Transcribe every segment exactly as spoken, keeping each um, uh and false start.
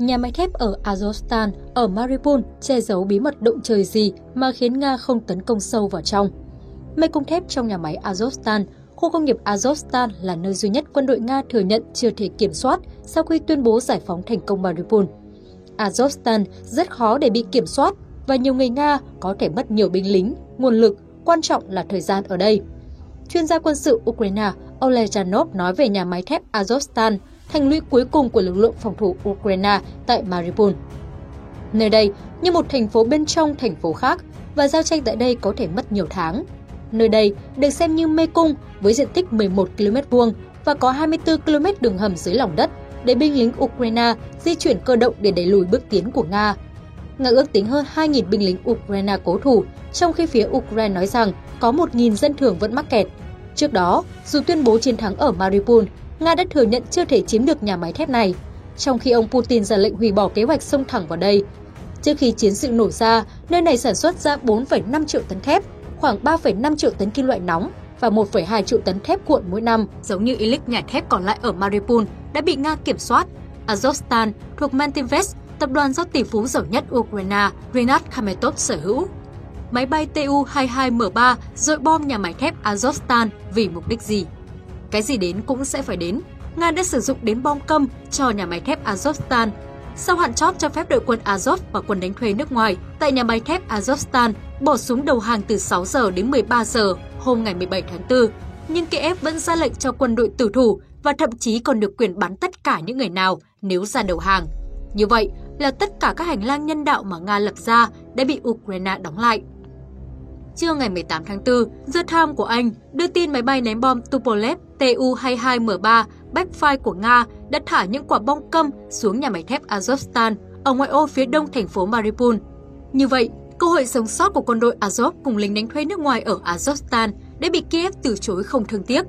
Nhà máy thép ở Azovstal, ở Mariupol che giấu bí mật động trời gì mà khiến Nga không tấn công sâu vào trong. Mê cung thép trong nhà máy Azovstal, khu công nghiệp Azovstal là nơi duy nhất quân đội Nga thừa nhận chưa thể kiểm soát sau khi tuyên bố giải phóng thành công Mariupol. Azovstal rất khó để bị kiểm soát và nhiều người Nga có thể mất nhiều binh lính, nguồn lực, quan trọng là thời gian ở đây. Chuyên gia quân sự Ukraine Oleh Zhdanov nói về nhà máy thép Azovstal, thành lũy cuối cùng của lực lượng phòng thủ Ukraine tại Mariupol. Nơi đây như một thành phố bên trong thành phố khác và giao tranh tại đây có thể mất nhiều tháng. Nơi đây được xem như mê cung với diện tích mười một ki lô mét vuông và có hai mươi tư ki lô mét đường hầm dưới lòng đất để binh lính Ukraine di chuyển cơ động để đẩy lùi bước tiến của Nga. Nga ước tính hơn hai nghìn binh lính Ukraine cố thủ, trong khi phía Ukraine nói rằng có một nghìn dân thường vẫn mắc kẹt. Trước đó, dù tuyên bố chiến thắng ở Mariupol, Nga đã thừa nhận chưa thể chiếm được nhà máy thép này, trong khi ông Putin ra lệnh hủy bỏ kế hoạch xông thẳng vào đây. Trước khi chiến sự nổ ra, nơi này sản xuất ra bốn phẩy năm triệu tấn thép, khoảng ba phẩy năm triệu tấn kim loại nóng và một phẩy hai triệu tấn thép cuộn mỗi năm. Giống như Ilyich nhà thép còn lại ở Mariupol đã bị Nga kiểm soát, Azovstal thuộc Metinvest, tập đoàn do tỷ phú giàu nhất Ukraine Rinat Akhmetov sở hữu. Máy bay Tu hai mươi hai M ba dội bom nhà máy thép Azovstal vì mục đích gì? Cái gì đến cũng sẽ phải đến. Nga đã sử dụng đến bom câm cho nhà máy thép Azovstal. Sau hạn chót cho phép đội quân Azov và quân đánh thuê nước ngoài tại nhà máy thép Azovstal bỏ súng đầu hàng từ sáu giờ đến mười ba giờ hôm ngày mười bảy tháng tư, nhưng Kiev vẫn ra lệnh cho quân đội tử thủ và thậm chí còn được quyền bắn tất cả những người nào nếu ra đầu hàng. Như vậy là tất cả các hành lang nhân đạo mà Nga lập ra đã bị Ukraine đóng lại. Trưa ngày mười tám tháng tư, The Times của Anh đưa tin máy bay ném bom Tupolev Tu hai mươi hai M ba Backfire của Nga đã thả những quả bom câm xuống nhà máy thép Azovstal ở ngoại ô phía đông thành phố Mariupol. Như vậy, cơ hội sống sót của quân đội Azov cùng lính đánh thuê nước ngoài ở Azovstal đã bị Kiev từ chối không thương tiếc.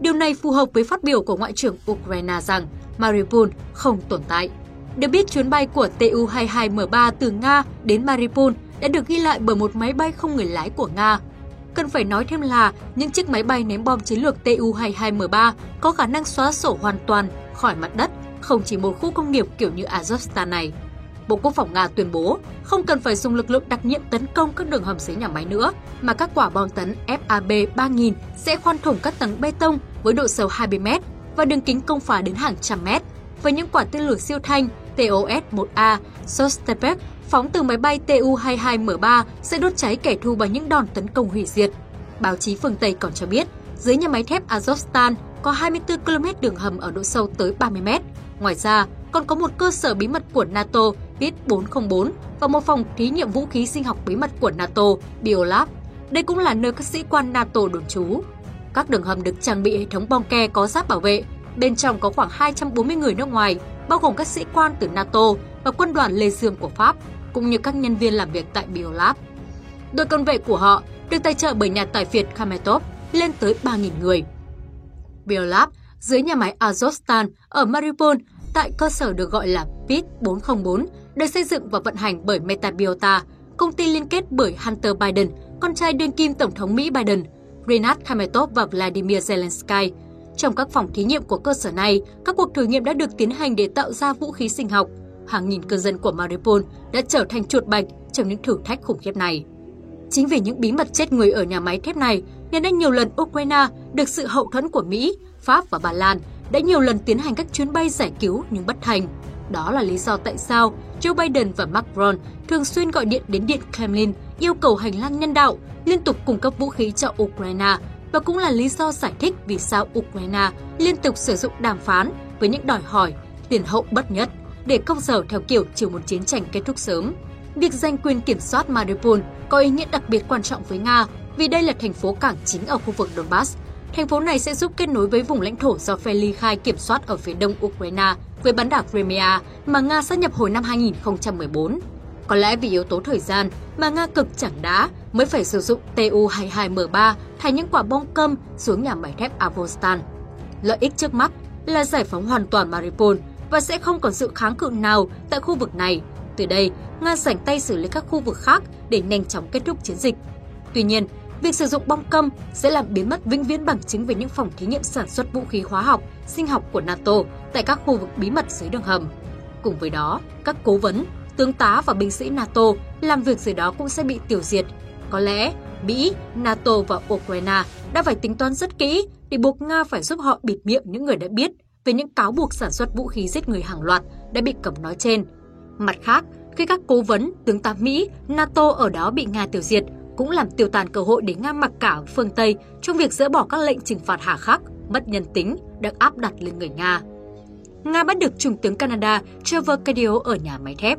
Điều này phù hợp với phát biểu của Ngoại trưởng Ukraine rằng Mariupol không tồn tại. Được biết, chuyến bay của Tu hai mươi hai M ba từ Nga đến Mariupol đã được ghi lại bởi một máy bay không người lái của Nga. Cần phải nói thêm là những chiếc máy bay ném bom chiến lược Tu hai mươi hai M ba có khả năng xóa sổ hoàn toàn khỏi mặt đất, không chỉ một khu công nghiệp kiểu như Azovstal này. Bộ Quốc phòng Nga tuyên bố không cần phải dùng lực lượng đặc nhiệm tấn công các đường hầm dưới nhà máy nữa, mà các quả bom tấn F A B ba nghìn sẽ khoan thủng các tầng bê tông với độ sâu hai mươi mét và đường kính công phá đến hàng trăm mét. Với những quả tên lửa siêu thanh T O S một A Sostepec phóng từ máy bay Tu hai mươi hai M ba sẽ đốt cháy kẻ thù bằng những đòn tấn công hủy diệt. Báo chí phương Tây còn cho biết, dưới nhà máy thép Azovstal có hai mươi tư ki lô mét đường hầm ở độ sâu tới ba mươi mét. Ngoài ra, còn có một cơ sở bí mật của NATO P I T bốn không bốn và một phòng thí nghiệm vũ khí sinh học bí mật của NATO Biolab. Đây cũng là nơi các sĩ quan NATO đồn trú. Các đường hầm được trang bị hệ thống bong ke có giáp bảo vệ. Bên trong có khoảng hai trăm bốn mươi người nước ngoài, bao gồm các sĩ quan từ NATO và quân đoàn Lê Dương của Pháp, cũng như các nhân viên làm việc tại Biolab. Đội công vệ của họ được tài trợ bởi nhà tài phiệt Khametov lên tới ba nghìn người. Biolab dưới nhà máy Azovstal ở Mariupol tại cơ sở được gọi là P I T bốn không bốn được xây dựng và vận hành bởi Metabiota, công ty liên kết bởi Hunter Biden, con trai đương kim Tổng thống Mỹ Biden, Rinat Akhmetov và Vladimir Zelensky. Trong các phòng thí nghiệm của cơ sở này, các cuộc thử nghiệm đã được tiến hành để tạo ra vũ khí sinh học. Hàng nghìn cư dân của Mariupol đã trở thành chuột bạch trong những thử thách khủng khiếp này. Chính vì những bí mật chết người ở nhà máy thép này, nên đã nhiều lần Ukraine được sự hậu thuẫn của Mỹ, Pháp và Ba Lan đã nhiều lần tiến hành các chuyến bay giải cứu nhưng bất thành. Đó là lý do tại sao Joe Biden và Macron thường xuyên gọi điện đến Điện Kremlin yêu cầu hành lang nhân đạo, liên tục cung cấp vũ khí cho Ukraine, và cũng là lý do giải thích vì sao Ukraine liên tục sử dụng đàm phán với những đòi hỏi tiền hậu bất nhất để công giờ theo kiểu chiều một chiến tranh kết thúc sớm. Việc giành quyền kiểm soát Mariupol có ý nghĩa đặc biệt quan trọng với Nga vì đây là thành phố cảng chính ở khu vực Donbass. Thành phố này sẽ giúp kết nối với vùng lãnh thổ do phe ly khai kiểm soát ở phía đông Ukraine với bán đảo Crimea mà Nga sát nhập hồi năm hai nghìn không trăm mười bốn. Có lẽ vì yếu tố thời gian mà Nga cực chẳng đã mới phải sử dụng Tu hai mươi hai M ba thay những quả bom câm xuống nhà máy thép Azovstal. Lợi ích trước mắt là giải phóng hoàn toàn Mariupol và sẽ không còn sự kháng cự nào tại khu vực này. Từ đây, Nga rảnh tay xử lý các khu vực khác để nhanh chóng kết thúc chiến dịch. Tuy nhiên, việc sử dụng bom câm sẽ làm biến mất vĩnh viễn bằng chứng về những phòng thí nghiệm sản xuất vũ khí hóa học, sinh học của NATO tại các khu vực bí mật dưới đường hầm. cùng với đó, các cố vấn, tướng tá và binh sĩ NATO làm việc gì đó cũng sẽ bị tiêu diệt. Có lẽ Mỹ, NATO và Ukraine đã phải tính toán rất kỹ để buộc Nga phải giúp họ bịt miệng những người đã biết về những cáo buộc sản xuất vũ khí giết người hàng loạt đã bị cấm nói trên. Mặt khác, khi các cố vấn, tướng tá Mỹ, NATO ở đó bị Nga tiêu diệt, cũng làm tiêu tàn cơ hội để Nga mặc cả phương Tây trong việc dỡ bỏ các lệnh trừng phạt hà khắc, mất nhân tính được áp đặt lên người Nga. Nga bắt được Trung tướng Canada Trevor Cadieu ở nhà máy thép.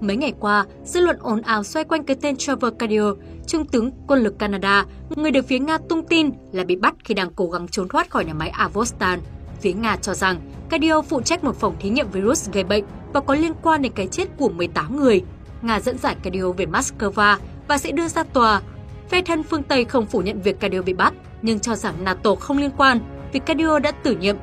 Mấy ngày qua, dư luận ồn ào xoay quanh cái tên Trevor Cadieu, Trung tướng quân lực Canada, người được phía Nga tung tin là bị bắt khi đang cố gắng trốn thoát khỏi nhà máy Azovstal. Phía Nga cho rằng Cadieu phụ trách một phòng thí nghiệm virus gây bệnh và có liên quan đến cái chết của mười tám người. Nga dẫn giải Cadieu về Moscow và sẽ đưa ra tòa. Phe thân phương Tây không phủ nhận việc Cadieu bị bắt, nhưng cho rằng NATO không liên quan vì Cadieu đã tử nhiệm.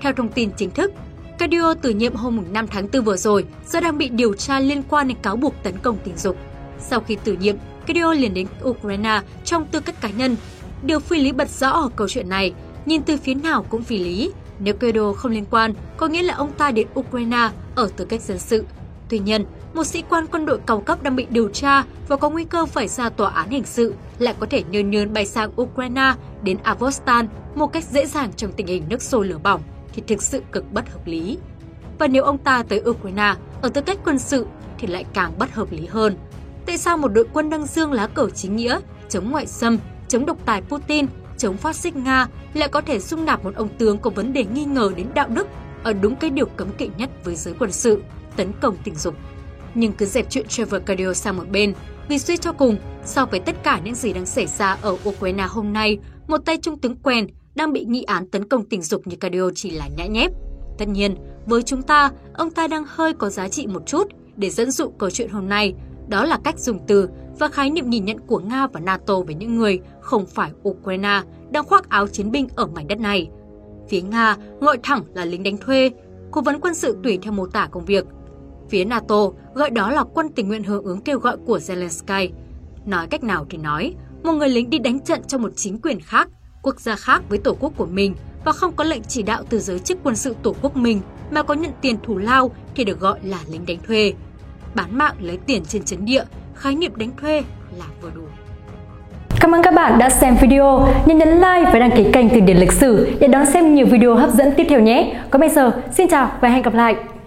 Theo thông tin chính thức, Cadieu tử nhiệm hôm năm tháng tư vừa rồi do đang bị điều tra liên quan đến cáo buộc tấn công tình dục. Sau khi tử nhiệm, Cadieu liền đến Ukraine trong tư cách cá nhân. Điều phi lý bật rõ ở câu chuyện này, nhìn từ phía nào cũng phi lý. Nếu Cadieu không liên quan, có nghĩa là ông ta đến Ukraine ở tư cách dân sự. Tuy nhiên, một sĩ quan quân đội cao cấp đang bị điều tra và có nguy cơ phải ra tòa án hình sự lại có thể nhơn nhơn bay sang Ukraine đến Azovstal một cách dễ dàng trong tình hình nước sôi lửa bỏng thì thực sự cực bất hợp lý. Và nếu ông ta tới Ukraine ở tư cách quân sự thì lại càng bất hợp lý hơn. Tại sao một đội quân đang dương lá cờ chính nghĩa, chống ngoại xâm, chống độc tài Putin, chống phát xít Nga lại có thể dung nạp một ông tướng có vấn đề nghi ngờ đến đạo đức ở đúng cái điều cấm kỵ nhất với giới quân sự, tấn công tình dục? Nhưng cứ dẹp chuyện Trevor Cadieu sang một bên, vì suy cho cùng, so với tất cả những gì đang xảy ra ở Ukraine hôm nay, một tay trung tướng quen đang bị nghi án tấn công tình dục như Cadieu chỉ là nhãi nhép. Tất nhiên, với chúng ta, ông ta đang hơi có giá trị một chút để dẫn dụ câu chuyện hôm nay. Đó là cách dùng từ và khái niệm nhìn nhận của Nga và NATO với những người không phải Ukraine đang khoác áo chiến binh ở mảnh đất này. Phía Nga gọi thẳng là lính đánh thuê, cố vấn quân sự tùy theo mô tả công việc. Phía NATO gọi đó là quân tình nguyện hưởng ứng kêu gọi của Zelensky. Nói cách nào thì nói, một người lính đi đánh trận cho một chính quyền khác, quốc gia khác với tổ quốc của mình và không có lệnh chỉ đạo từ giới chức quân sự tổ quốc mình mà có nhận tiền thù lao thì được gọi là lính đánh thuê. Bán mạng lấy tiền trên chiến địa, khái niệm đánh thuê là vừa đủ. Cảm ơn các bạn đã xem video, nhớ nhấn like và đăng ký kênh Từ điển lịch sử để đón xem nhiều video hấp dẫn tiếp theo nhé. Còn bây giờ, xin chào và hẹn gặp lại!